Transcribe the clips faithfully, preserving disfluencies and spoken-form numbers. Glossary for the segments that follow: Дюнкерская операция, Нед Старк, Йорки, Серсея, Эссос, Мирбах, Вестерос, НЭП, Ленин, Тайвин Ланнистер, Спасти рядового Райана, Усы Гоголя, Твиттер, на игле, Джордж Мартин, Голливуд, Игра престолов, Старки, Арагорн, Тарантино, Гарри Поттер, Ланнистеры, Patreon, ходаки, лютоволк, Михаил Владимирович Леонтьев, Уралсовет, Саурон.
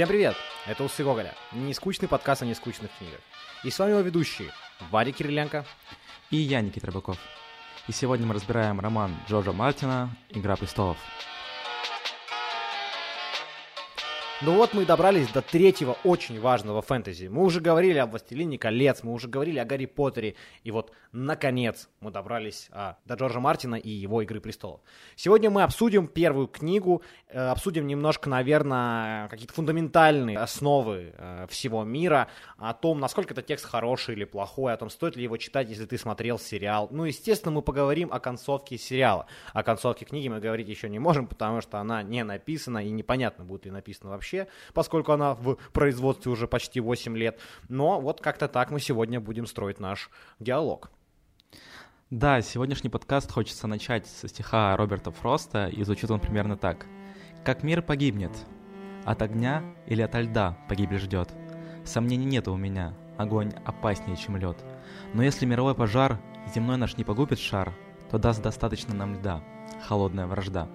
Всем привет! Это Усы Гоголя. Нескучный подкаст о нескучных книгах. И с вами его ведущие Вадик Кириленко и я, Никита Рыбаков. И сегодня мы разбираем роман Джорджа Мартина «Игра престолов». Ну вот мы и добрались до третьего очень важного фэнтези. Мы уже говорили о «Властелине колец», мы уже говорили о «Гарри Поттере». И вот, наконец, мы добрались а, до Джорджа Мартина и его «Игры престолов». Сегодня мы обсудим первую книгу, э, обсудим немножко, наверное, какие-то фундаментальные основы э, всего мира, о том, насколько этот текст хороший или плохой, о том, стоит ли его читать, если ты смотрел сериал. Ну, естественно, мы поговорим о концовке сериала. О концовке книги мы говорить еще не можем, потому что она не написана, и непонятно, будет ли написана вообще, поскольку она в производстве уже почти восемь лет. Но вот как-то так мы сегодня будем строить наш диалог. Да, сегодняшний подкаст хочется начать со стиха Роберта Фроста, и звучит он примерно так. «Как мир погибнет, от огня или ото льда погибель ждет. Сомнений нету у меня, огонь опаснее, чем лед. Но если мировой пожар земной наш не погубит шар, то даст достаточно нам льда, холодная вражда».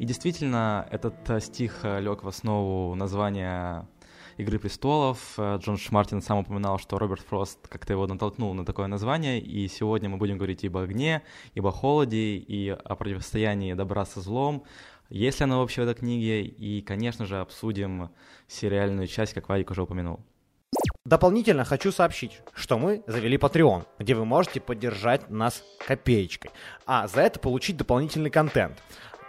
И действительно, этот стих лег в основу названия «Игры престолов». Джордж Мартин сам упоминал, что Роберт Фрост как-то его натолкнул на такое название. И сегодня мы будем говорить и об огне, и о холоде, и о противостоянии добра со злом. Есть ли оно вообще в этой книге? И, конечно же, обсудим сериальную часть, как Вадик уже упомянул. Дополнительно хочу сообщить, что мы завели Patreon, где вы можете поддержать нас копеечкой, а за это получить дополнительный контент.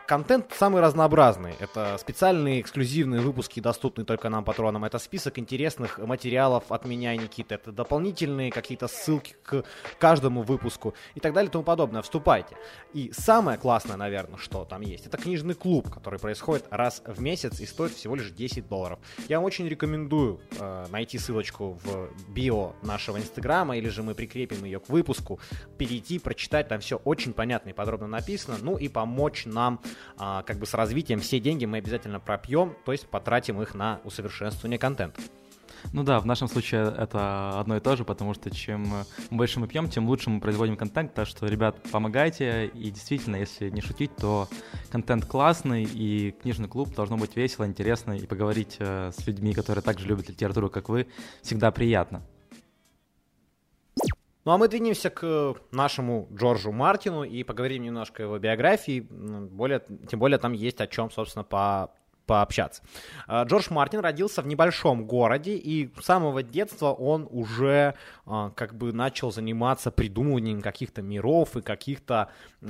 Контент самый разнообразный. Это специальные эксклюзивные выпуски, доступные только нам, патронам. Это список интересных материалов от меня и Никиты. Это дополнительные какие-то ссылки к каждому выпуску и так далее и тому подобное. Вступайте. И самое классное, наверное, что там есть, это книжный клуб, который происходит раз в месяц и стоит всего лишь десять долларов. Я вам очень рекомендую э, найти ссылочку в био нашего Инстаграма, или же мы прикрепим ее к выпуску, перейти, прочитать. Там все очень понятно и подробно написано. Ну и помочь нам как бы с развитием. Все деньги мы обязательно пропьем, то есть потратим их на усовершенствование контента. Ну да, в нашем случае это одно и то же, потому что чем больше мы пьем, тем лучше мы производим контент, так что, ребят, помогайте, и действительно, если не шутить, то контент классный, и книжный клуб должно быть весело, интересно, и поговорить с людьми, которые также любят литературу, как вы, всегда приятно. Ну а мы двинемся к нашему Джорджу Мартину и поговорим немножко о его биографии, более, тем более там есть о чем, собственно, по, пообщаться. Джордж Мартин родился в небольшом городе, и с самого детства он уже как бы начал заниматься придумыванием каких-то миров и каких-то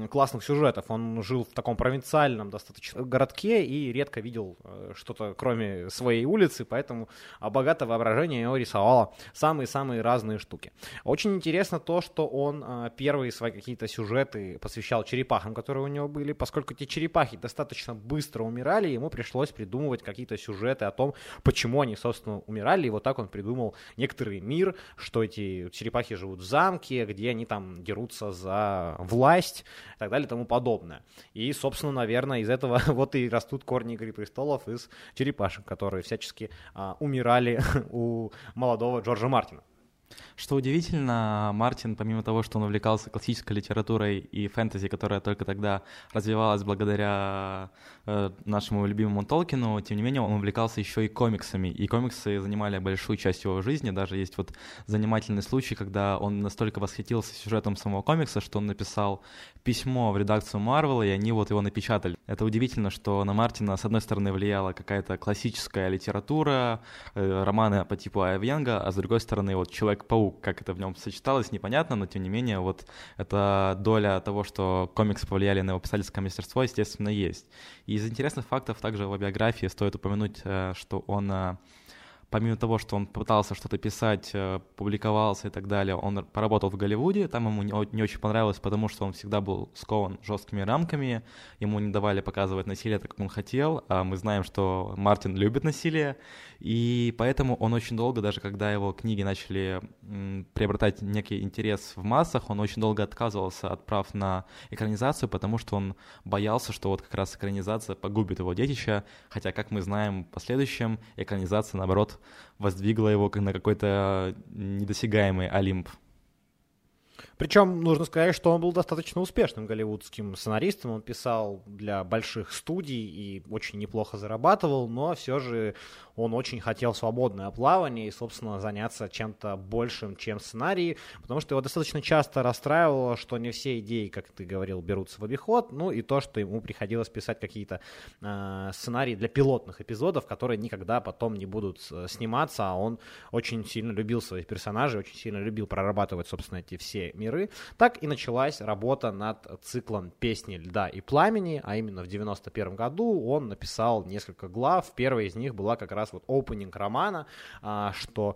классных сюжетов. Он жил в таком провинциальном достаточно городке и редко видел что-то, кроме своей улицы, поэтому богатое воображение его рисовало самые-самые разные штуки. Очень интересно то, что он первые свои какие-то сюжеты посвящал черепахам, которые у него были, поскольку эти черепахи достаточно быстро умирали, ему пришлось придумывать какие-то сюжеты о том, почему они, собственно, умирали. И вот так он придумал некоторый мир, что эти черепахи живут в замке, где они там дерутся за власть и так далее и тому подобное. И, собственно, наверное, из этого вот и растут корни Игры престолов из черепашек, которые всячески а, умирали у молодого Джорджа Мартина. Что удивительно, Мартин, помимо того, что он увлекался классической литературой и фэнтези, которая только тогда развивалась благодаря э, нашему любимому Толкину, тем не менее он увлекался еще и комиксами. И комиксы занимали большую часть его жизни. Даже есть вот занимательный случай, когда он настолько восхитился сюжетом самого комикса, что он написал письмо в редакцию Marvel, и они вот его напечатали. Это удивительно, что на Мартина, с одной стороны, влияла какая-то классическая литература, э, романы по типу Айвенго, а с другой стороны, вот Человек-паук, как это в нем сочеталось, непонятно, но тем не менее, вот эта доля того, что комиксы повлияли на его писательское мастерство, естественно, есть. И из интересных фактов также в биографии стоит упомянуть, что он, помимо того, что он пытался что-то писать, публиковался и так далее, он поработал в Голливуде, там ему не очень понравилось, потому что он всегда был скован жесткими рамками, ему не давали показывать насилие так, как он хотел, а мы знаем, что Мартин любит насилие, и поэтому он очень долго, даже когда его книги начали приобретать некий интерес в массах, он очень долго отказывался от прав на экранизацию, потому что он боялся, что вот как раз экранизация погубит его детища, хотя, как мы знаем в последующем, экранизация, наоборот, воздвигла его на какой-то недосягаемый Олимп. Причем нужно сказать, что он был достаточно успешным голливудским сценаристом. Он писал для больших студий и очень неплохо зарабатывал, но все же он очень хотел свободное плавание и, собственно, заняться чем-то большим, чем сценарий, потому что его достаточно часто расстраивало, что не все идеи, как ты говорил, берутся в обиход, ну и то, что ему приходилось писать какие-то э, сценарии для пилотных эпизодов, которые никогда потом не будут сниматься, а он очень сильно любил своих персонажей, очень сильно любил прорабатывать, собственно, эти все миры. Так и началась работа над циклом «Песни льда и пламени», а именно в девяносто первом году он написал несколько глав. Первая из них была как раз вот опенинг романа, что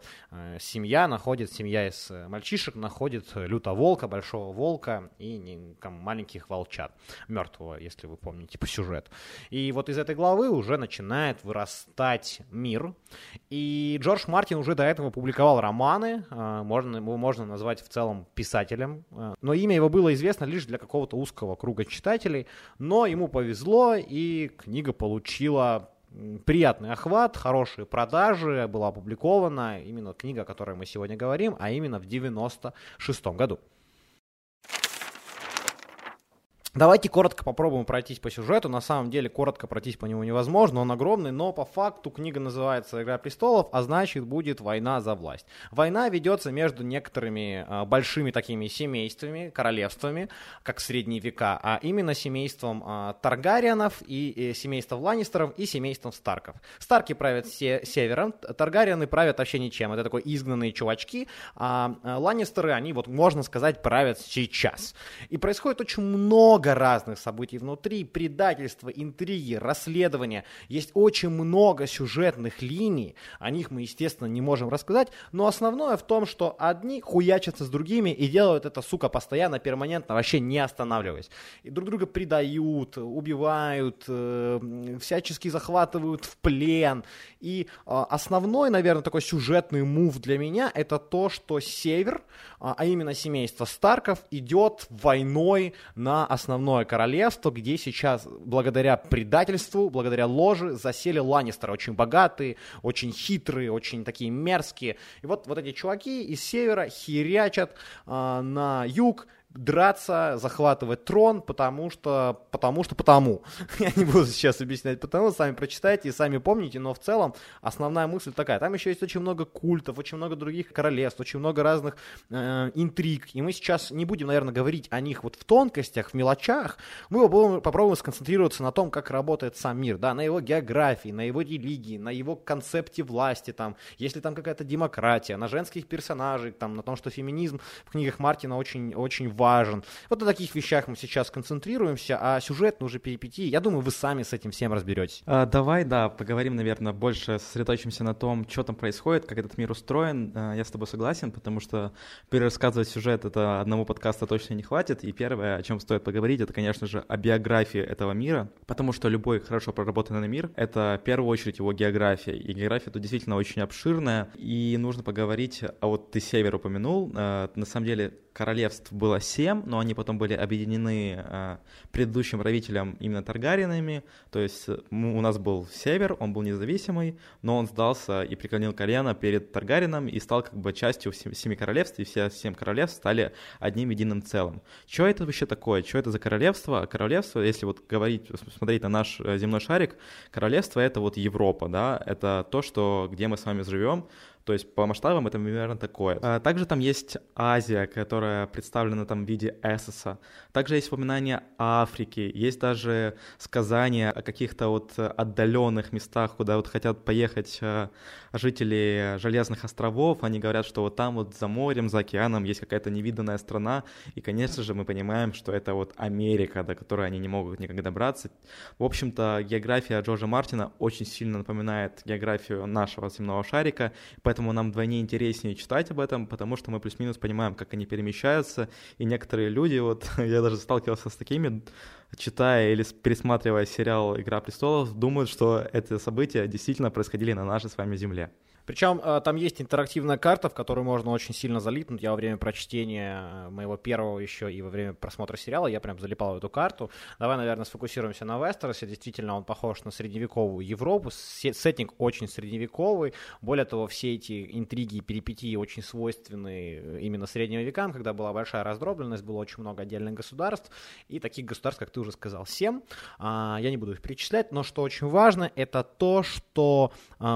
семья находит, семья из мальчишек находит лютоволка, большого волка и маленьких волчат, мертвого, если вы помните, по сюжету. И вот из этой главы уже начинает вырастать мир. И Джордж Мартин уже до этого публиковал романы, можно, его можно назвать в целом писателем, но имя его было известно лишь для какого-то узкого круга читателей, но ему повезло, и книга получила приятный охват, хорошие продажи, была опубликована именно книга, о которой мы сегодня говорим, а именно в девяносто шестом году. Давайте коротко попробуем пройтись по сюжету. На самом деле, коротко пройтись по нему невозможно, он огромный, но по факту книга называется «Игра престолов», а значит, будет война за власть. Война ведется между некоторыми э, большими такими семействами, королевствами, как средние века, а именно семейством э, Таргариенов, и э, семейством Ланнистеров, и семейством Старков. Старки правят се- севером, Таргариены правят вообще ничем, это такой изгнанные чувачки, а э, Ланнистеры, они, вот можно сказать, правят сейчас. И происходит очень много разных событий внутри, предательства, интриги, расследования. Есть очень много сюжетных линий, о них мы, естественно, не можем рассказать, но основное в том, что одни хуячатся с другими и делают это, сука, постоянно, перманентно, вообще не останавливаясь. И друг друга предают, убивают, э, всячески захватывают в плен. И э, основной, наверное, такой сюжетный мув для меня — это то, что Север, э, а именно семейство Старков, идет войной на основном Основное королевство, где сейчас благодаря предательству, благодаря ложе засели Ланнистеры, очень богатые, очень хитрые, очень такие мерзкие. И вот, вот эти чуваки из севера херячат э, на юг, драться, захватывать трон, потому что, потому что, потому. Я не буду сейчас объяснять потому, сами прочитайте и сами помните, но в целом основная мысль такая. Там еще есть очень много культов, очень много других королевств, очень много разных э, интриг, и мы сейчас не будем, наверное, говорить о них вот в тонкостях, в мелочах, мы попробуем, попробуем сконцентрироваться на том, как работает сам мир, да, на его географии, на его религии, на его концепте власти, там, если там какая-то демократия, на женских персонажей, там, на том, что феминизм в книгах Мартина очень, очень важен. Важен. Вот на таких вещах мы сейчас концентрируемся, а сюжет, ну, уже перипетии, я думаю, вы сами с этим всем разберетесь. А, давай, да, поговорим, наверное, больше сосредоточимся на том, что там происходит, как этот мир устроен. А, я с тобой согласен, потому что перерассказывать сюжет — это одного подкаста точно не хватит, и первое, о чем стоит поговорить, это, конечно же, о биографии этого мира, потому что любой хорошо проработанный мир — это, в первую очередь, его география, и география тут действительно очень обширная, и нужно поговорить, а вот ты Север упомянул, а, на самом деле королевств было семь, но они потом были объединены э, предыдущим правителем именно Таргариенами, то есть мы, у нас был Север, он был независимый, но он сдался и преклонил колено перед Таргариеном и стал как бы частью семи, семи королевств, и все семь королевств стали одним единым целым. Что это вообще такое? Что это за королевство? Королевство, если вот говорить, смотреть на наш земной шарик, королевство — это вот Европа, да, это то, что, где мы с вами живем. То есть по масштабам это примерно такое. А также там есть Азия, которая представлена там в виде эссоса. Также есть упоминания Африки, есть даже сказания о каких-то вот отдаленных местах, куда вот хотят поехать жители Железных островов. Они говорят, что вот там вот за морем, за океаном есть какая-то невиданная страна. И, конечно же, мы понимаем, что это вот Америка, до которой они не могут никогда добраться. В общем-то, география Джорджа Мартина очень сильно напоминает географию нашего земного шарика, поэтому нам вдвойне интереснее читать об этом, потому что мы плюс-минус понимаем, как они перемещаются, и некоторые люди, вот я даже сталкивался с такими, читая или пересматривая сериал «Игра престолов», думают, что эти события действительно происходили на нашей с вами земле. Причем там есть интерактивная карта, в которую можно очень сильно залипнуть. Я во время прочтения моего первого еще и во время просмотра сериала я прям залипал в эту карту. Давай, наверное, сфокусируемся на Вестеросе. Действительно, он похож на средневековую Европу. Сеттинг очень средневековый. Более того, все эти интриги и перипетии очень свойственны именно средним векам, когда была большая раздробленность, было очень много отдельных государств. И таких государств, как ты уже сказал, семь. Я не буду их перечислять, но что очень важно, это то, что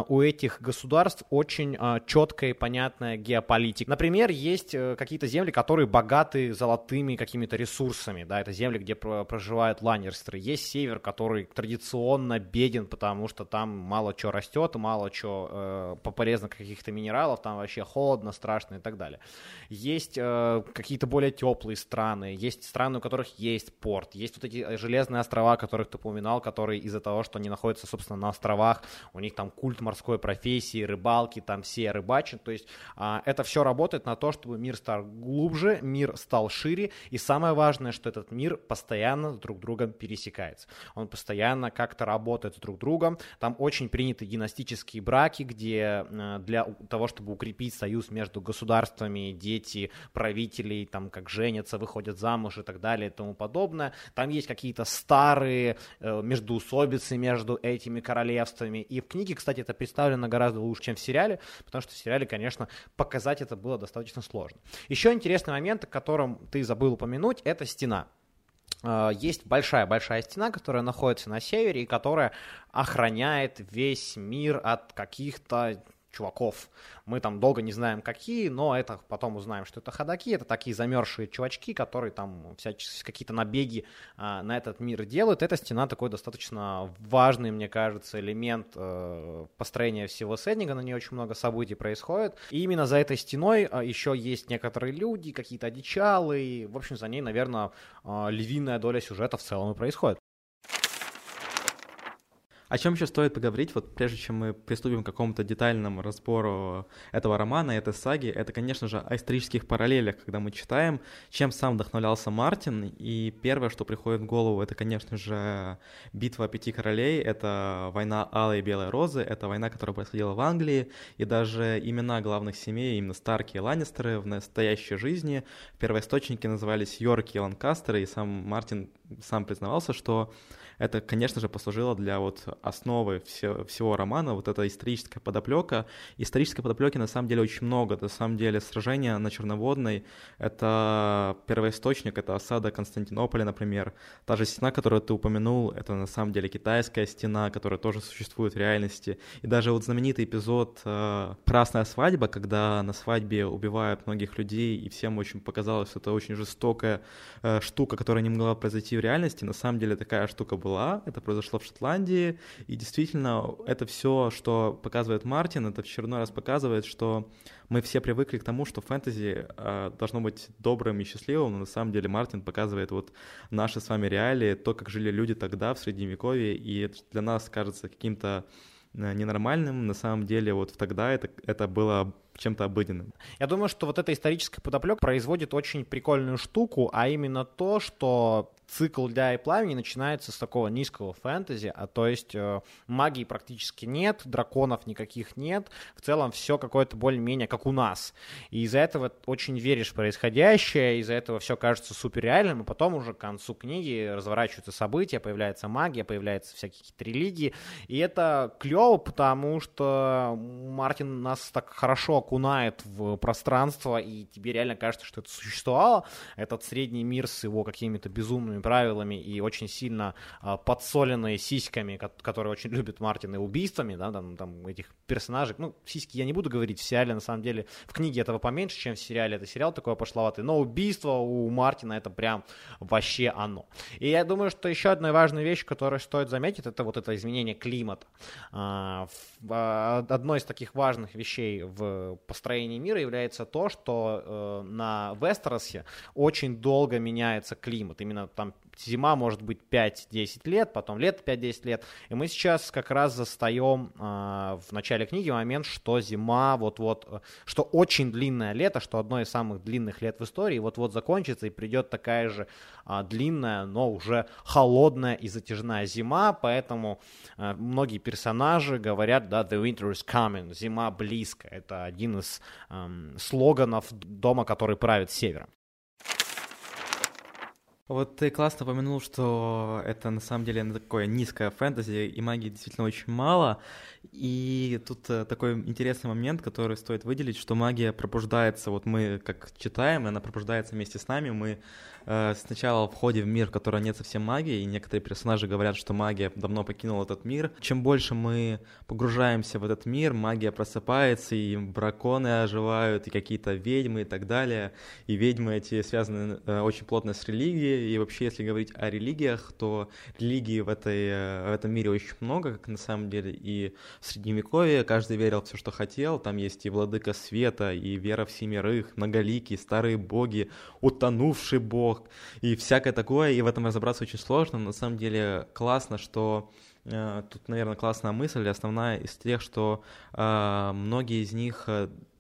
у этих государств очень э, четкая и понятная геополитика. Например, есть э, какие-то земли, которые богаты золотыми какими-то ресурсами. Да, это земли, где проживают ланнистеры. Есть север, который традиционно беден, потому что там мало чего растет, мало чего э, полезных каких-то минералов, там вообще холодно, страшно и так далее. Есть э, какие-то более теплые страны, есть страны, у которых есть порт, есть вот эти железные острова, которых ты упоминал, которые из-за того, что они находятся, собственно, на островах, у них там культ морской профессии, рыбы, балки, там все рыбачат, то есть а, это все работает на то, чтобы мир стал глубже, мир стал шире, и самое важное, что этот мир постоянно с друг другом пересекается, он постоянно как-то работает с друг другом, там очень приняты династические браки, где а, для того, чтобы укрепить союз между государствами, дети правителей, там как женятся, выходят замуж и так далее и тому подобное, там есть какие-то старые э, междоусобицы между этими королевствами, и в книге, кстати, это представлено гораздо лучше, чем в сериале, потому что в сериале, конечно, показать это было достаточно сложно. Еще интересный момент, о котором ты забыл упомянуть, это стена. Есть большая-большая стена, которая находится на севере и которая охраняет весь мир от каких-то чуваков. Мы там долго не знаем, какие, но это потом узнаем, что это ходаки. Это такие замерзшие чувачки, которые там всячески какие-то набеги а, на этот мир делают. Эта стена такой достаточно важный, мне кажется, элемент э, построения всего сеттинга. На ней очень много событий происходит. И именно за этой стеной еще есть некоторые люди, какие-то одичалые. В общем, за ней, наверное, львиная доля сюжета в целом и происходит. О чем еще стоит поговорить, вот прежде чем мы приступим к какому-то детальному разбору этого романа, этой саги, это, конечно же, о исторических параллелях, когда мы читаем, чем сам вдохновлялся Мартин, и первое, что приходит в голову, это, конечно же, битва пяти королей, это война Алой и Белой Розы, это война, которая происходила в Англии, и даже имена главных семей, именно Старки и Ланнистеры в настоящей жизни, первоисточники назывались Йорки и Ланкастеры, и сам Мартин сам признавался, что это, конечно же, послужило для вот основы все, всего романа, вот эта историческая подоплека. Исторической подоплеки на самом деле очень много. На самом деле сражение на Черноводной — это первоисточник, это осада Константинополя, например. Та же стена, которую ты упомянул, это на самом деле китайская стена, которая тоже существует в реальности. И даже вот знаменитый эпизод «Красная свадьба», когда на свадьбе убивают многих людей, и всем очень показалось, что это очень жестокая штука, которая не могла произойти в реальности. На самом деле такая штука была. Была, это произошло в Шотландии, и действительно это все, что показывает Мартин, это в очередной раз показывает, что мы все привыкли к тому, что фэнтези э, должно быть добрым и счастливым, но на самом деле Мартин показывает вот наши с вами реалии, то, как жили люди тогда в Средневековье, и это для нас кажется каким-то ненормальным, на самом деле вот тогда это, это было чем-то обыденным. Я думаю, что вот эта историческая подоплека производит очень прикольную штуку, а именно то, что цикл «Льда и пламени» начинается с такого низкого фэнтези, а то есть э, магии практически нет, драконов никаких нет, в целом все какое-то более-менее как у нас. И из-за этого очень веришь в происходящее, из-за этого все кажется суперреальным, и потом уже к концу книги разворачиваются события, появляется магия, появляются всякие какие-то религии, и это клево, потому что Мартин нас так хорошо окунает в пространство, и тебе реально кажется, что это существовало, этот средний мир с его какими-то безумными правилами и очень сильно а, подсоленные сиськами, которые очень любит Мартин, и убийствами, да, там, там этих персонажей. Ну, сиськи я не буду говорить, в сериале, на самом деле, в книге этого поменьше, чем в сериале. Это сериал такой пошловатый, но убийство у Мартина это прям вообще оно. И я думаю, что еще одна важная вещь, которую стоит заметить, это вот это изменение климата. А, в, а, одной из таких важных вещей в построении мира является то, что э, на Вестеросе очень долго меняется климат. Именно там там зима может быть пять-десять лет, потом лето пять-десять лет. И мы сейчас как раз застаем э, в начале книги момент, что зима вот-вот, что очень длинное лето, что одно из самых длинных лет в истории, вот-вот закончится и придет такая же э, длинная, но уже холодная и затяжная зима, поэтому э, многие персонажи говорят, да, the winter is coming, зима близко. Это один из э, слоганов дома, который правит севером. Вот ты классно упомянул, что это на самом деле такое низкое фэнтези, и магии действительно очень мало, и тут такой интересный момент, который стоит выделить, что магия пробуждается, вот мы как читаем, она пробуждается вместе с нами, мы э, сначала входим в мир, в котором нет совсем магии, и некоторые персонажи говорят, что магия давно покинула этот мир. Чем больше мы погружаемся в этот мир, магия просыпается, и драконы оживают, и какие-то ведьмы и так далее, и ведьмы эти связаны э, очень плотно с религией. И вообще, если говорить о религиях, то религий в, этой, в этом мире очень много, как на самом деле, и в Средневековье каждый верил все, что хотел, там есть и владыка света, и вера в семерых, многоликие, старые боги, утонувший бог, и всякое такое, и в этом разобраться очень сложно, на самом деле классно, что... Тут, наверное, классная мысль, основная из тех, что э, многие из них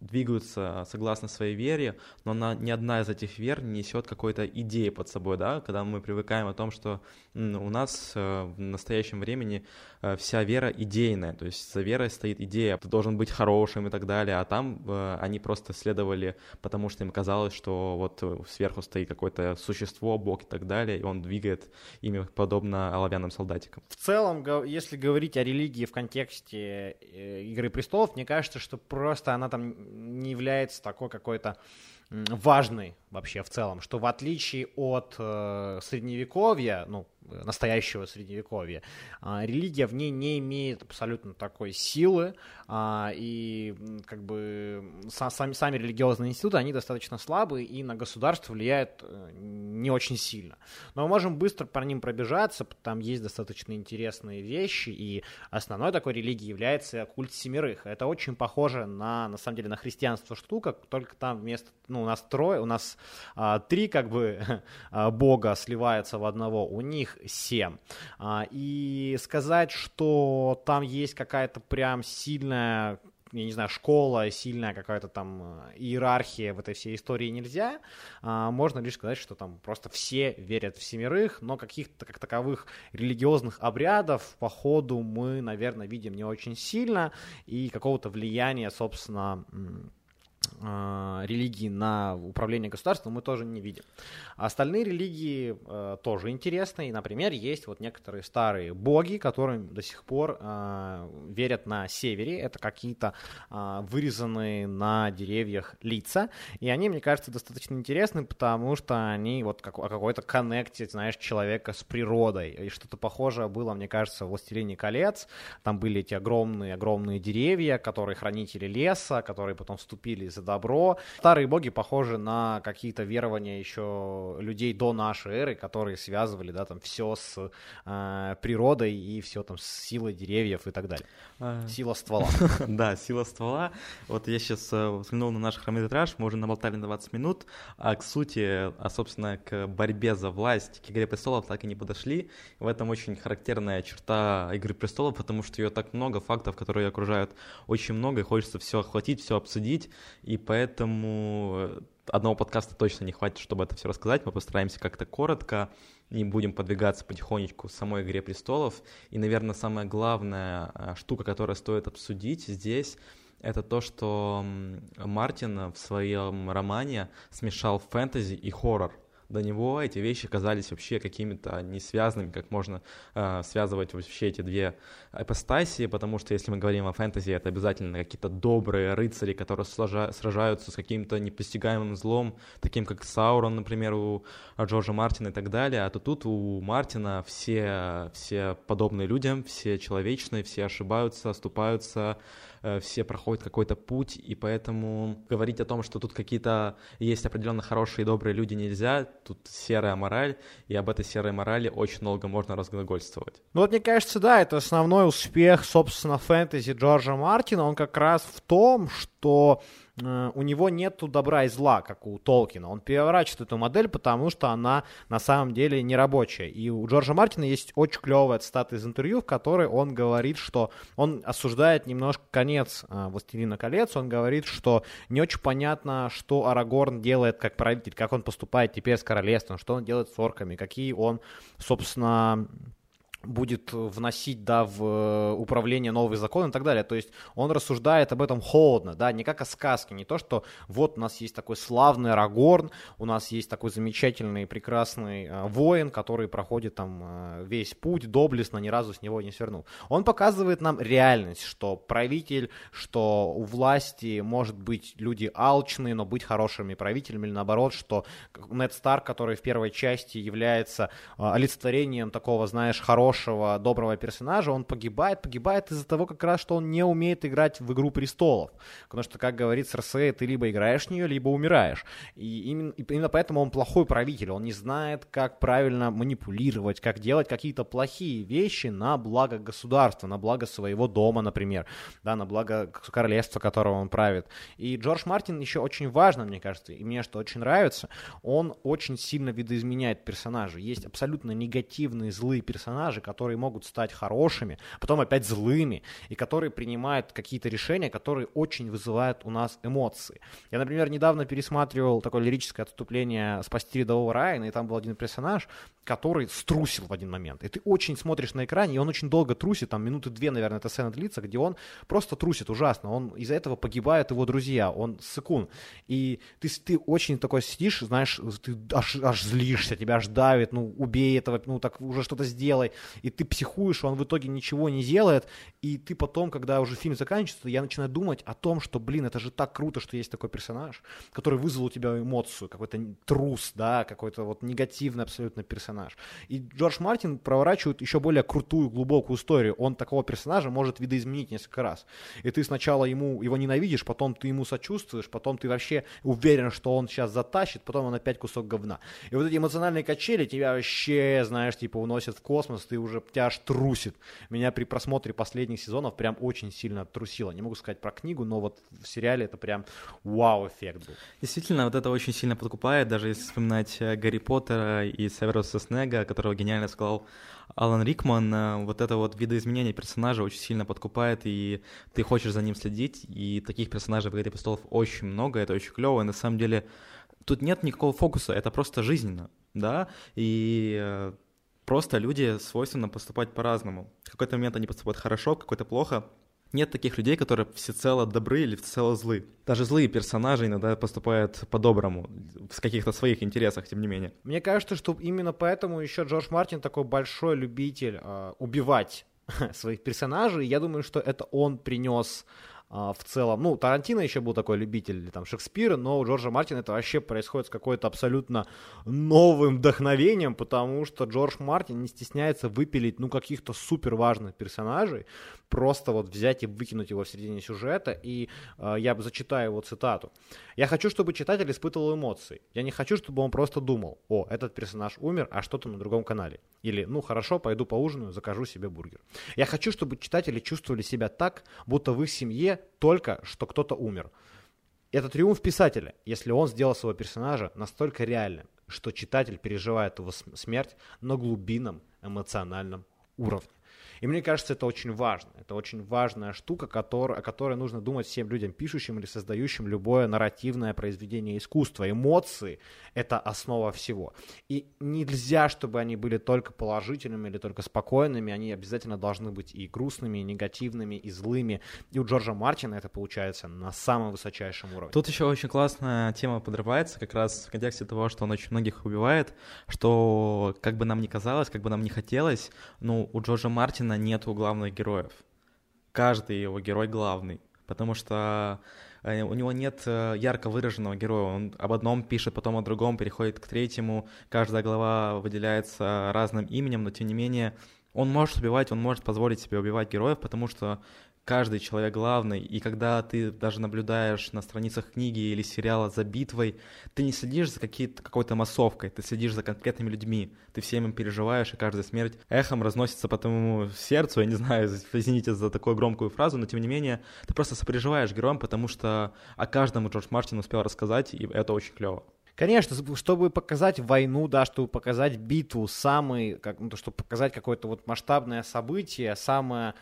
двигаются согласно своей вере, но она, ни одна из этих вер не несет какой-то идеи под собой, да, когда мы привыкаем о том, что ну, у нас э, в настоящем времени э, вся вера идейная, то есть за верой стоит идея, ты должен быть хорошим и так далее, а там э, они просто следовали, потому что им казалось, что вот сверху стоит какое-то существо, бог и так далее, и он двигает ими подобно оловянным солдатикам. В целом, если говорить о религии в контексте «Игры престолов», мне кажется, что просто она там не является такой какой-то важной вообще в целом, что в отличие от э, средневековья, ну, настоящего средневековья, э, религия в ней не имеет абсолютно такой силы, э, и как бы сами, сами религиозные институты, они достаточно слабые и на государство влияют э, не очень сильно. Но мы можем быстро по ним пробежаться, там есть достаточно интересные вещи, и основной такой религией является культ семерых. Это очень похоже на, на самом деле, на христианство штука, только там вместо, ну, у нас трое, у нас А, три как бы бога сливаются в одного, у них семь. А, и сказать, что там есть какая-то прям сильная, я не знаю, школа, сильная какая-то там иерархия в этой всей истории нельзя. А, можно лишь сказать, что там просто все верят в семерых, но каких-то как таковых религиозных обрядов по ходу мы, наверное, видим не очень сильно, и какого-то влияния, собственно, религии на управление государством мы тоже не видим. Остальные религии э, тоже интересны. И, например, есть вот некоторые старые боги, которым до сих пор э, верят на севере. Это какие-то э, вырезанные на деревьях лица. И они, мне кажется, достаточно интересны, потому что они вот как, о какой-то коннекте, знаешь, человека с природой. И что-то похожее было, мне кажется, в «Властелине колец». Там были эти огромные-огромные деревья, которые хранители леса, которые потом вступили за добро. Старые боги похожи на какие-то верования еще людей до нашей эры, которые связывали, да, там все с э, природой и все там с силой деревьев и так далее. Сила ствола. Да, сила ствола. Вот я сейчас взглянул на наш хронометраж, мы уже наболтали на двадцать минут, а к сути, а собственно к борьбе за власть, к «Игре престолов» так и не подошли. В этом очень характерная черта «Игры престолов», потому что ее так много, фактов, которые ее окружают, очень много, и хочется все охватить, все обсудить. И поэтому одного подкаста точно не хватит, чтобы это все рассказать. Мы постараемся как-то коротко и будем подвигаться потихонечку к самой «Игре престолов». И, наверное, самая главная штука, которую стоит обсудить здесь, это то, что Мартин в своем романе смешал фэнтези и хоррор. До него эти вещи казались вообще какими-то несвязанными, как можно э, связывать вообще эти две ипостаси, потому что если мы говорим о фэнтези, это обязательно какие-то добрые рыцари, которые сложа- сражаются с каким-то непостигаемым злом, таким как Саурон, например, у Джорджа Мартина и так далее, а то тут у Мартина все, все подобные людям, все человечные, все ошибаются, оступаются, э, все проходят какой-то путь, и поэтому говорить о том, что тут какие-то есть определенно хорошие и добрые люди, нельзя. Тут серая мораль, и об этой серой морали очень долго можно разглагольствовать. Ну вот мне кажется, да, это основной успех, собственно, фэнтези Джорджа Мартина, он как раз в том, что у него нету добра и зла, как у Толкина. Он переворачивает эту модель, потому что она на самом деле нерабочая. И у Джорджа Мартина есть очень клевая цитата из интервью, в которой он говорит, что он осуждает немножко конец «Властелина колец». Он говорит, что не очень понятно, что Арагорн делает как правитель, как он поступает теперь с королевством, что он делает с орками, какие он, собственно, будет вносить, да, в управление новые законы и так далее. То есть он рассуждает об этом холодно, да, не как о сказке, не то, что вот у нас есть такой славный Арагорн, у нас есть такой замечательный, прекрасный э, воин, который проходит там э, весь путь доблестно, ни разу с него не свернул. Он показывает нам реальность, что правитель, что у власти может быть люди алчные, но быть хорошими правителями, или наоборот, что Нед Старк, который в первой части является э, олицетворением такого, знаешь, хорошего, доброго персонажа, он погибает, погибает из-за того как раз, что он не умеет играть в «Игру престолов». Потому что, как говорит Серсея, ты либо играешь в нее, либо умираешь. И именно, и именно поэтому он плохой правитель. Он не знает, как правильно манипулировать, как делать какие-то плохие вещи на благо государства, на благо своего дома, например, да, на благо королевства, которого он правит. И Джордж Мартин еще очень важно, мне кажется, и мне что очень нравится, он очень сильно видоизменяет персонажей. Есть абсолютно негативные, злые персонажи, которые могут стать хорошими, потом опять злыми, и которые принимают какие-то решения, которые очень вызывают у нас эмоции. Я, например, недавно пересматривал такое лирическое отступление «Спасти рядового Райана», и там был один персонаж, который струсил в один момент. И ты очень смотришь на экране, и он очень долго трусит, там минуты две, наверное, эта сцена длится, где он просто трусит ужасно. Он, из-за этого погибают его друзья, он ссыкун. И ты, ты очень такой сидишь, знаешь, ты аж, аж злишься, тебя аж давит, ну убей этого, ну так уже что-то сделай. И ты психуешь, он в итоге ничего не делает, и ты потом, когда уже фильм заканчивается, я начинаю думать о том, что, блин, это же так круто, что есть такой персонаж, который вызвал у тебя эмоцию, какой-то трус, да, какой-то вот негативный абсолютно персонаж. И Джордж Мартин проворачивает еще более крутую, глубокую историю. Он такого персонажа может видоизменить несколько раз. И ты сначала ему, его ненавидишь, потом ты ему сочувствуешь, потом ты вообще уверен, что он сейчас затащит, потом он опять кусок говна. И вот эти эмоциональные качели тебя вообще, знаешь, типа уносят в космос, ты уже, тебя аж трусит. Меня при просмотре последних сезонов прям очень сильно трусило. Не могу сказать про книгу, но вот в сериале это прям вау-эффект был. Действительно, вот это очень сильно подкупает, даже если вспоминать Гарри Поттера и Северуса Снега, которого гениально сказал Алан Рикман, вот это вот видоизменение персонажа очень сильно подкупает, и ты хочешь за ним следить, и таких персонажей в «Игре престолов» очень много, это очень клево, и на самом деле тут нет никакого фокуса, это просто жизненно, да, и... Просто люди свойственно поступать по-разному. В какой-то момент они поступают хорошо, в какой-то плохо. Нет таких людей, которые всецело добры или всецело злы. Даже злые персонажи иногда поступают по-доброму, в каких-то своих интересах, тем не менее. Мне кажется, что именно поэтому еще Джордж Мартин такой большой любитель э, убивать своих персонажей. Я думаю, что это он принес... в целом, ну, Тарантино еще был такой любитель, или там Шекспира, но у Джорджа Мартина это вообще происходит с какой-то абсолютно новым вдохновением, потому что Джордж Мартин не стесняется выпилить, ну, каких-то супер важных персонажей, просто вот взять и выкинуть его в середине сюжета, и э, я зачитаю его цитату. «Я хочу, чтобы читатель испытывал эмоции. Я не хочу, чтобы он просто думал, о, этот персонаж умер, а что-то на другом канале. Или, ну, хорошо, пойду поужинаю, закажу себе бургер. Я хочу, чтобы читатели чувствовали себя так, будто в их семье только что кто-то умер. Это триумф писателя, если он сделал своего персонажа настолько реальным, что читатель переживает его смерть на глубинном эмоциональном уровне». И мне кажется, это очень важно. Это очень важная штука, который, о которой нужно думать всем людям, пишущим или создающим любое нарративное произведение искусства. Эмоции — это основа всего. И нельзя, чтобы они были только положительными или только спокойными. Они обязательно должны быть и грустными, и негативными, и злыми. И у Джорджа Мартина это получается на самом высочайшем уровне. Тут еще очень классная тема подрывается, как раз в контексте того, что он очень многих убивает, что как бы нам ни казалось, как бы нам ни хотелось, ну, у Джорджа Мартина нету главных героев. Каждый его герой главный, потому что у него нет ярко выраженного героя. Он об одном пишет, потом о другом, переходит к третьему. Каждая глава выделяется разным именем, но тем не менее он может убивать, он может позволить себе убивать героев, потому что каждый человек главный, и когда ты даже наблюдаешь на страницах книги или сериала за битвой, ты не следишь за какой-то массовкой, ты следишь за конкретными людьми, ты всем им переживаешь, и каждая смерть эхом разносится по твоему сердцу, я не знаю, извините за такую громкую фразу, но тем не менее, ты просто сопереживаешь героям, потому что о каждом Джордж Мартин успел рассказать, и это очень клево. Конечно, чтобы показать войну, да, чтобы показать битву, самый, как, ну, чтобы показать какое-то вот масштабное событие, самое,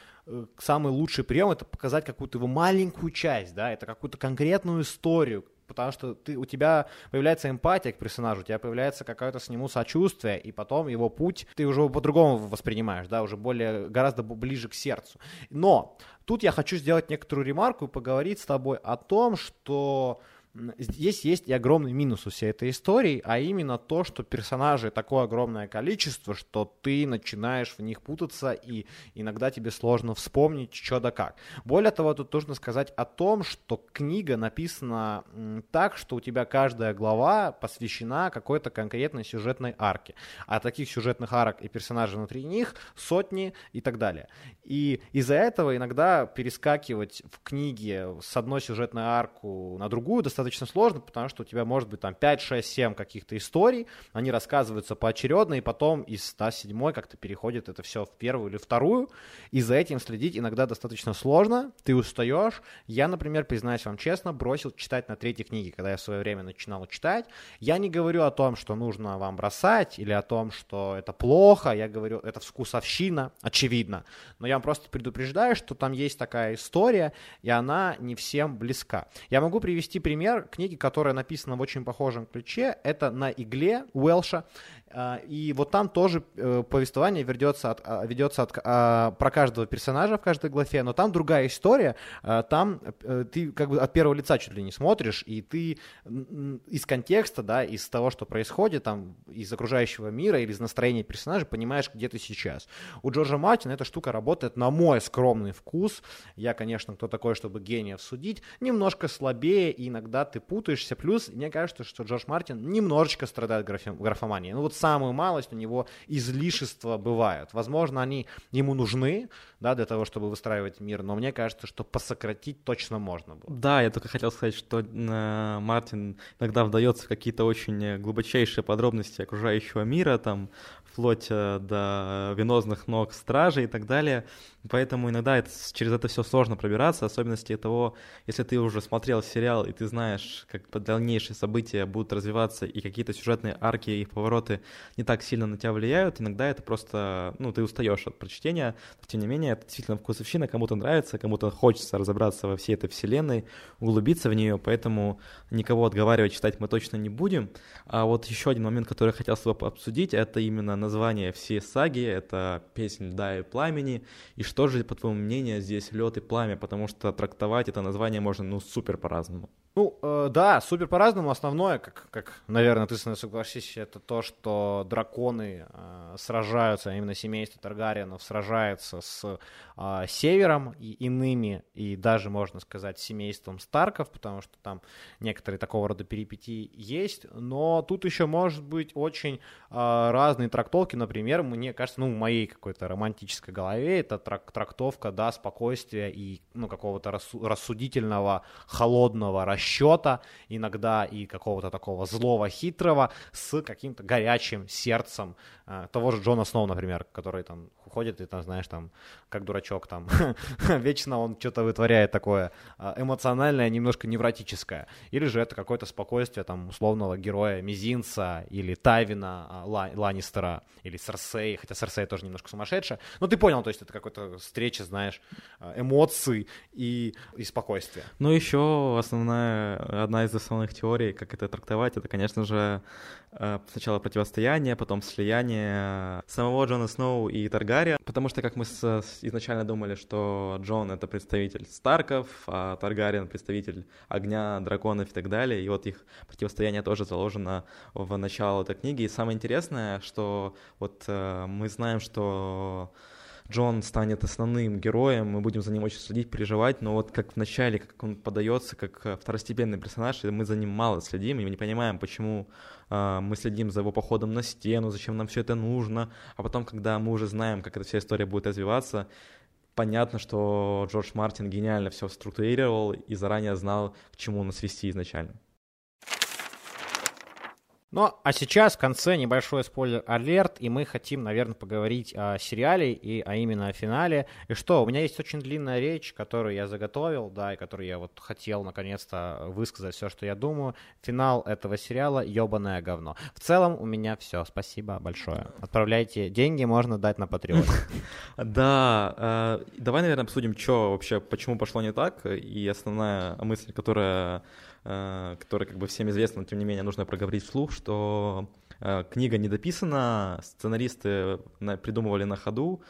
самый лучший прием — это показать какую-то его маленькую часть, да, это какую-то конкретную историю, потому что ты, у тебя появляется эмпатия к персонажу, у тебя появляется какое-то с нему сочувствие, и потом его путь ты уже по-другому воспринимаешь, да, уже более, гораздо ближе к сердцу. Но тут я хочу сделать некоторую ремарку и поговорить с тобой о том, что... Здесь есть и огромный минус у всей этой истории, а именно то, что персонажей такое огромное количество, что ты начинаешь в них путаться, и иногда тебе сложно вспомнить, что да как. Более того, тут нужно сказать о том, что книга написана так, что у тебя каждая глава посвящена какой-то конкретной сюжетной арке. А таких сюжетных арок и персонажей внутри них сотни и так далее. И из-за этого иногда перескакивать в книге с одной сюжетной арку на другую достаточно достаточно сложно, потому что у тебя может быть там пять, шесть, семь каких-то историй, они рассказываются поочередно, и потом из седьмой как-то переходит это все в первую или вторую, и за этим следить иногда достаточно сложно, ты устаешь. Я, например, признаюсь вам честно, бросил читать на третьей книге, когда я в свое время начинал читать. Я не говорю о том, что нужно вам бросать, или о том, что это плохо, я говорю, это вкусовщина, очевидно, но я вам просто предупреждаю, что там есть такая история, и она не всем близка. Я могу привести пример книги, которая написана в очень похожем ключе, это «На игле» Уэлша, и вот там тоже повествование ведется, от, ведется от, про каждого персонажа в каждой главе, но там другая история, там ты как бы от первого лица чуть ли не смотришь, и ты из контекста, да, из того, что происходит, там, из окружающего мира или из настроения персонажа понимаешь, где ты сейчас. У Джорджа Мартина эта штука работает на мой скромный вкус, я, конечно, кто такой, чтобы гениев судить, немножко слабее, и иногда да, ты путаешься, плюс мне кажется, что Джордж Мартин немножечко страдает графи- графоманией, ну вот самую малость у него излишества бывают, возможно, они ему нужны, да, для того, чтобы выстраивать мир, но мне кажется, что посократить точно можно было. Да, я только хотел сказать, что э, Мартин иногда вдается в какие-то очень глубочайшие подробности окружающего мира, там, вплоть до венозных ног стражей и так далее, поэтому иногда это, через это все сложно пробираться, особенности того, если ты уже смотрел сериал и ты знаешь, как дальнейшие события будут развиваться и какие-то сюжетные арки и повороты не так сильно на тебя влияют, иногда это просто, ну, ты устаешь от прочтения, но тем не менее это действительно вкусовщина, кому-то нравится, кому-то хочется разобраться во всей этой вселенной, углубиться в нее, поэтому никого отговаривать читать мы точно не будем. А вот еще один момент, который я хотел с тобой обсудить, это именно название всей саги, это «Песнь льда и пламени». И что же, по твоему мнению, здесь лед и пламя? Потому что трактовать это название можно, ну, супер по-разному. Ну, э, да, супер по-разному. Основное, как, как, наверное, ты с нами согласишься, это то, что драконы э, сражаются, именно семейство Таргариенов сражается с э, Севером и иными, и даже, можно сказать, семейством Старков, потому что там некоторые такого рода перипетии есть. Но тут еще может быть очень э, разные трактовки. Например, мне кажется, ну, в моей какой-то романтической голове это трак- трактовка, да, спокойствия и, ну, какого-то рассу- рассудительного, холодного расчета, иногда и какого-то такого злого, хитрого, с каким-то горячим сердцем э, того же Джона Сноу, например, который там уходит и там, знаешь, там, как дурачок, там, вечно он что-то вытворяет такое эмоциональное, немножко невротическое. Или же это какое-то спокойствие, там, условного героя Мизинца или Тайвина Ланнистера, или Серсеи, хотя Серсея тоже немножко сумасшедшая. Но ты понял, то есть это какая-то встреча, знаешь, эмоций и, и спокойствия. Ну, еще основная, одна из основных теорий, как это трактовать, это, конечно же, сначала противостояние, потом слияние самого Джона Сноу и Таргариена, потому что, как мы с, изначально думали, что Джон — это представитель Старков, а Таргариен — представитель огня, драконов и так далее, и вот их противостояние тоже заложено в начало этой книги. И самое интересное, что вот э, мы знаем, что Джон станет основным героем, мы будем за ним очень следить, переживать, но вот как в начале, как он подается, как второстепенный персонаж, мы за ним мало следим, и мы не понимаем, почему э, мы следим за его походом на стену, зачем нам все это нужно, а потом, когда мы уже знаем, как эта вся история будет развиваться, понятно, что Джордж Мартин гениально все структурировал и заранее знал, к чему нас вести изначально. Ну, а сейчас в конце небольшой спойлер-алерт, и мы хотим, наверное, поговорить о сериале, и, а именно о финале. И что, у меня есть очень длинная речь, которую я заготовил, да, и которую я вот хотел наконец-то высказать все, что я думаю. Финал этого сериала — ёбаное говно. В целом у меня все. Спасибо большое. Отправляйте деньги, можно дать на Patreon. Да, давай, наверное, обсудим, что вообще, почему пошло не так, и основная мысль, которая... который как бы всем известен, но тем не менее нужно проговорить вслух, что книга не дописана, сценаристы придумывали на ходу.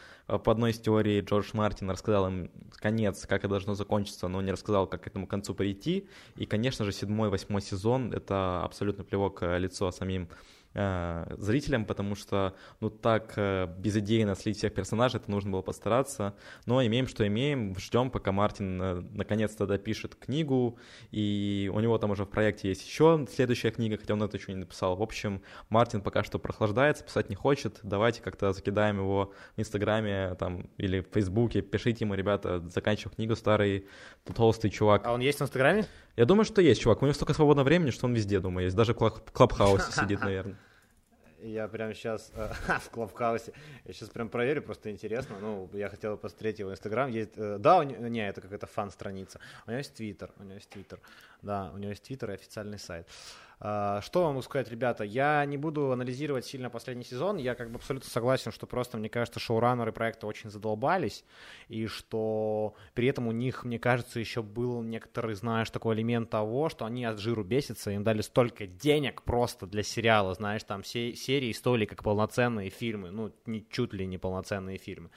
По одной из теорий Джордж Мартин рассказал им конец, как это должно закончиться, но не рассказал, как к этому концу прийти. И, конечно же, седьмой, восьмой сезон — это абсолютно плевок в лицо самим зрителям, потому что ну так безыдейно слить всех персонажей, это нужно было постараться, но имеем, что имеем, ждем, пока Мартин наконец-то допишет книгу, и у него там уже в проекте есть еще следующая книга, хотя он это еще не написал. В общем, Мартин пока что прохлаждается, писать не хочет, давайте как-то закидаем его в Инстаграме там, или в Фейсбуке, пишите ему, ребята, заканчиваю книгу, старый толстый чувак. А он есть в Инстаграме? Я думаю, что есть, чувак, у него столько свободного времени, что он везде, думаю, есть, даже в Клабхаусе сидит, наверное. Я прямо сейчас э, в Клабхаусе, я сейчас прям проверю, просто интересно, ну, я хотел посмотреть его Инстаграм, есть, э, да, у, не, это какая-то фан-страница, у него есть Твиттер, у него есть Твиттер, да, у него есть Твиттер и официальный сайт. Что вам могу сказать, ребята, я не буду анализировать сильно последний сезон, я как бы абсолютно согласен, что просто, мне кажется, шоураннеры проекта очень задолбались, и что при этом у них, мне кажется, еще был некоторый, знаешь, такой элемент того, что они от жиру бесятся, им дали столько денег просто для сериала, знаешь, там все серии стоили как полноценные фильмы, ну, не, чуть ли не полноценные фильмы,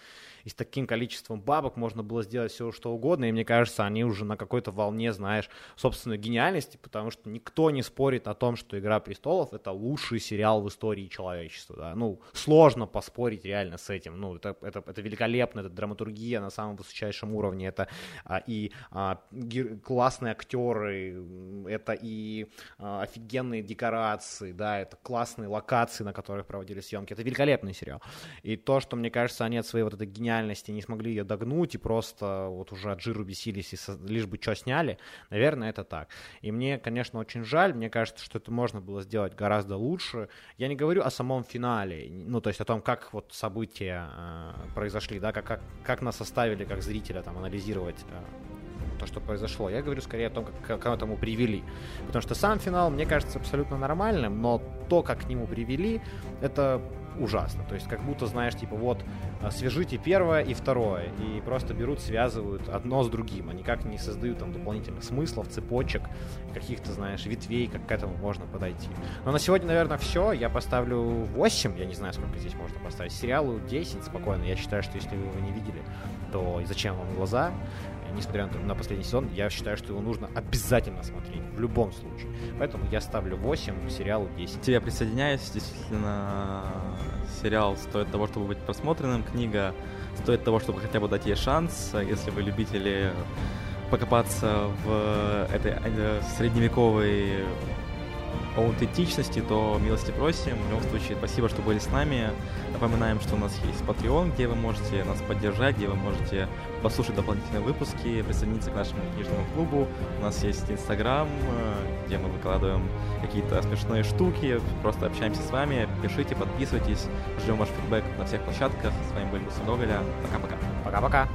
и с таким количеством бабок можно было сделать все, что угодно, и мне кажется, они уже на какой-то волне, знаешь, собственной гениальности, потому что никто не спорит о том, что «Игра престолов» — это лучший сериал в истории человечества, да, ну, сложно поспорить реально с этим, ну, это, это, это великолепно, это драматургия на самом высочайшем уровне, это а, и а, гер- классные актеры, это и а, офигенные декорации, да, это классные локации, на которых проводили съемки, это великолепный сериал, и то, что, мне кажется, они от своей вот этой гениальности не смогли ее догнуть и просто вот уже от жиру бесились, и со- лишь бы что сняли, наверное, это так, и мне, конечно, очень жаль, мне кажется, что это можно было сделать гораздо лучше. Я не говорю о самом финале, ну, то есть о том, как вот события э, произошли, да, как, как, как нас оставили, как зрителя, там, анализировать э, то, что произошло. Я говорю скорее о том, как, как к этому привели. Потому что сам финал, мне кажется, абсолютно нормальным, но то, как к нему привели, это ужасно. То есть как будто, знаешь, типа вот свяжите первое и второе, и просто берут, связывают одно с другим. Они как не создают там дополнительных смыслов, цепочек, каких-то, знаешь, ветвей, как к этому можно подойти. Но на сегодня, наверное, все. Я поставлю восемь, я не знаю, сколько здесь можно поставить. Сериалу десять спокойно. Я считаю, что если вы его не видели, то зачем вам глаза? Несмотря на последний сезон, я считаю, что его нужно обязательно смотреть, в любом случае. Поэтому я ставлю восемь, сериалу десять. Я присоединяюсь, действительно, сериал стоит того, чтобы быть просмотренным, книга стоит того, чтобы хотя бы дать ей шанс, если вы любители покопаться в этой средневековой аутентичности, то милости просим. В любом случае, спасибо, что были с нами. Напоминаем, что у нас есть Patreon, где вы можете нас поддержать, где вы можете послушать дополнительные выпуски, присоединиться к нашему книжному клубу. У нас есть Инстаграм, где мы выкладываем какие-то смешные штуки, просто общаемся с вами. Пишите, подписывайтесь, ждем ваш фидбэк на всех площадках. С вами был Усы Гоголя. Пока-пока. Пока-пока.